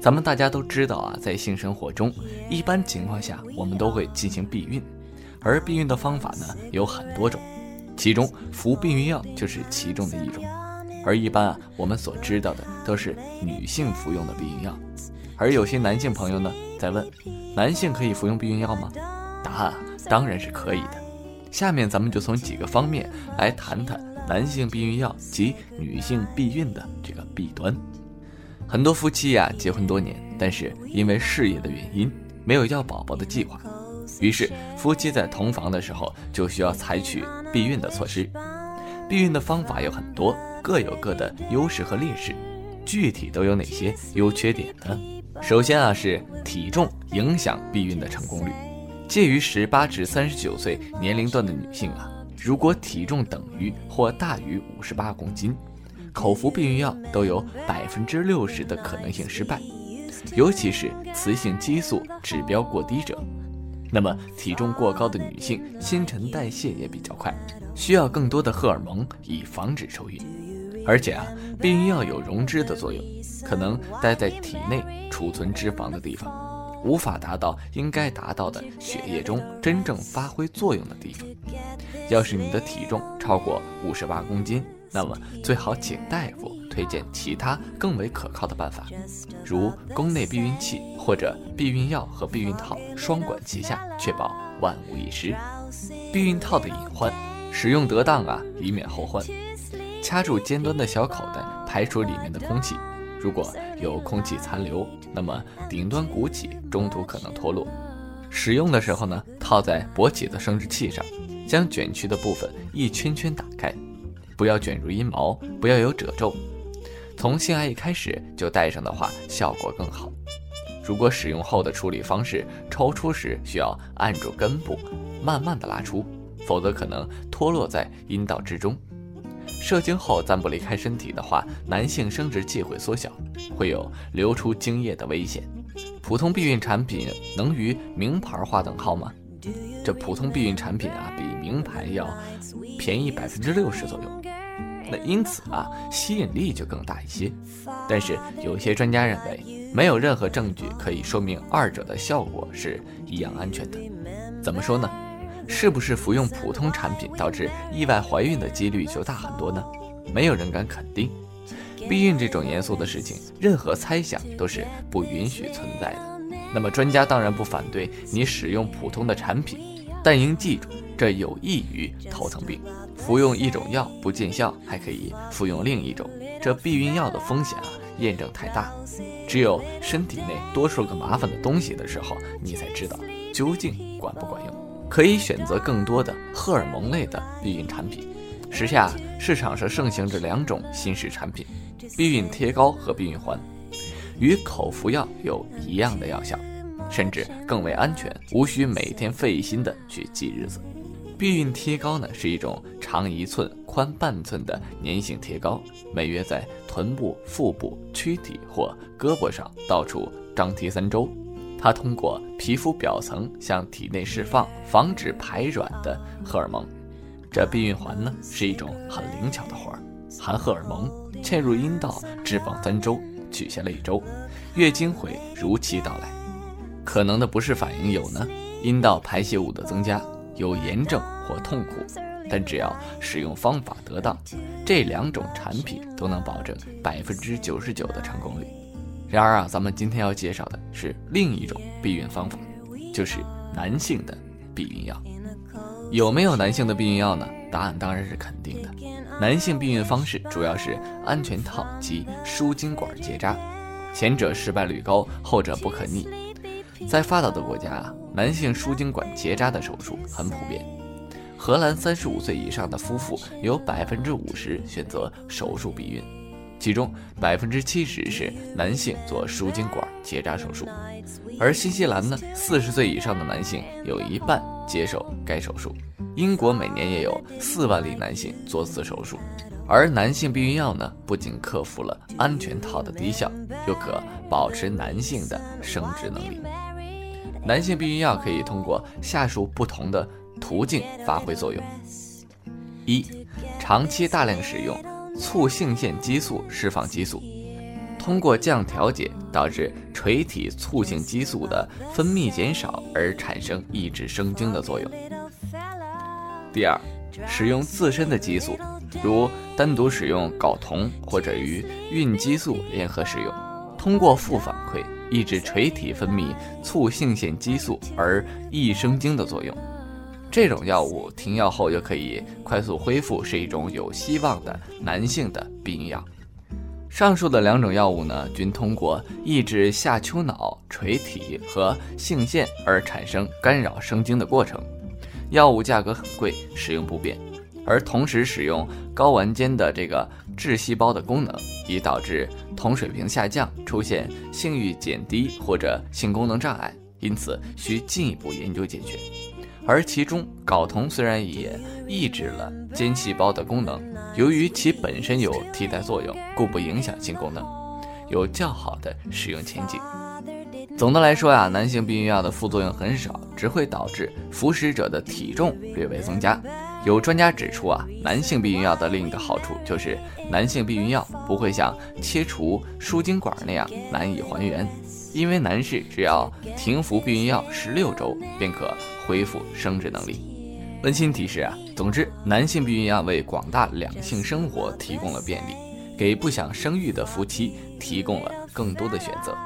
咱们大家都知道啊，在性生活中，一般情况下我们都会进行避孕，而避孕的方法呢有很多种，其中服避孕药就是其中的一种。而一般啊，我们所知道的都是女性服用的避孕药。而有些男性朋友呢在问，男性可以服用避孕药吗？答案当然是可以的。下面咱们就从几个方面来谈谈男性避孕药及女性避孕的这个弊端。很多夫妻啊结婚多年，但是因为事业的原因，没有要宝宝的计划，于是夫妻在同房的时候就需要采取避孕的措施。避孕的方法有很多，各有各的优势和劣势，具体都有哪些优缺点呢？首先啊，是体重影响避孕的成功率。介于18至39岁年龄段的女性啊，如果体重等于或大于58公斤，口服避孕药都有60%的可能性失败，尤其是雌性激素指标过低者。那么体重过高的女性新陈代谢也比较快，需要更多的荷尔蒙以防止受孕。而且啊，避孕药有溶脂的作用，可能待在体内储存脂肪的地方，无法达到应该达到的血液中真正发挥作用的地方。要是你的体重超过58公斤，那么最好请大夫推荐其他更为可靠的办法，如宫内避孕器或者避孕药和避孕套双管齐下，确保万无一失。避孕套的隐患，使用得当啊，以免后患。掐住尖端的小口袋，排除里面的空气，如果有空气残留，那么顶端鼓起，中途可能脱落。使用的时候呢，套在勃起的生殖器上，将卷曲的部分一圈圈打开，不要卷入阴毛，不要有褶皱。从性爱一开始就戴上的话，效果更好。如果使用后的处理方式，抽出时需要按住根部，慢慢的拉出，否则可能脱落在阴道之中。射精后暂不离开身体的话，男性生殖器会缩小，会有流出精液的危险。普通避孕产品能与名牌划等号吗？这普通避孕产品啊，比名牌要便宜60%左右，那因此啊，吸引力就更大一些。但是有些专家认为，没有任何证据可以说明二者的效果是一样安全的。怎么说呢？是不是服用普通产品导致意外怀孕的几率就大很多呢？没有人敢肯定。避孕这种严肃的事情，任何猜想都是不允许存在的。那么专家当然不反对你使用普通的产品，但应记住，这有益于头疼病。服用一种药不见效，还可以服用另一种，这避孕药的风险啊，验证太大。只有身体内多出个麻烦的东西的时候，你才知道究竟管不管用。可以选择更多的荷尔蒙类的避孕产品。时下市场上盛行着两种新式产品，避孕贴膏和避孕环，与口服药有一样的药效，甚至更为安全，无需每天费心的去记日子。避孕贴膏呢，是一种长1寸、宽半寸的粘性贴膏，每月在臀部、腹部、躯体或胳膊上到处张贴3周。它通过皮肤表层向体内释放防止排卵的荷尔蒙。这避孕环呢，是一种很灵巧的活儿，含荷尔蒙嵌入阴道，置放3周，取下了1周，月经会如期到来。可能的不适反应有呢，阴道排泄物的增加，有炎症或痛苦，但只要使用方法得当，这两种产品都能保证99%的成功率。然而啊，咱们今天要介绍的是另一种避孕方法，就是男性的避孕药。有没有男性的避孕药呢？答案当然是肯定的。男性避孕方式主要是安全套及输精管结扎，前者失败率高，后者不可逆。在发达的国家啊，男性输精管结扎的手术很普遍。荷兰35岁以上的夫妇有50%选择手术避孕，其中70%是男性做输精管结扎手术。而新西兰呢，40岁以上的男性有1半接受该手术。英国每年也有4万例男性做此手术。而男性避孕药呢，不仅克服了安全套的低效，又可保持男性的生殖能力。男性避孕药可以通过下述不同的途径发挥作用：1. 长期大量使用促性腺激素释放激素，通过降调节导致垂体促性激素的分泌减少而产生抑制生精的作用。第二，使用自身的激素，如单独使用睾酮或者与孕激素联合使用，通过负反馈抑制垂体分泌促性腺激素而抑生精的作用。这种药物停药后就可以快速恢复，是一种有希望的男性的避孕药。上述的两种药物呢，均通过抑制下丘脑、垂体和性腺而产生干扰生精的过程。药物价格很贵，使用不便，而同时使用睾丸间的这个质细胞的功能，以导致酮水平下降，出现性欲减低或者性功能障碍，因此需进一步研究解决。而其中睾酮虽然也抑制了间细胞的功能，由于其本身有替代作用，故不影响性功能，有较好的使用前景。总的来说呀，男性避孕药的副作用很少，只会导致服食者的体重略微增加。有专家指出啊，男性避孕药的另一个好处就是，男性避孕药不会像切除输精管那样难以还原，因为男士只要停服避孕药16周便可恢复生殖能力。温馨提示啊，总之，男性避孕药为广大两性生活提供了便利，给不想生育的夫妻提供了更多的选择。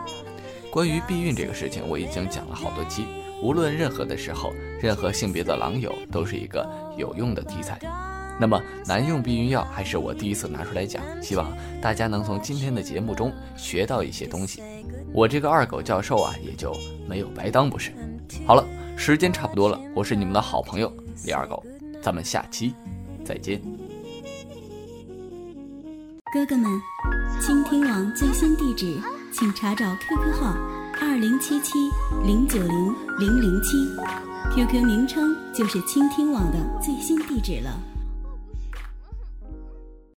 关于避孕这个事情，我已经讲了好多期，无论任何的时候，任何性别的狼友都是一个有用的题材。那么男用避孕药还是我第一次拿出来讲，希望大家能从今天的节目中学到一些东西，我这个二狗教授啊也就没有白当，不是？好了，时间差不多了，我是你们的好朋友李二狗，咱们下期再见。哥哥们，倾听网最新地址请查找 QQ 号2077090007，QQ 名称就是倾听网的最新地址了。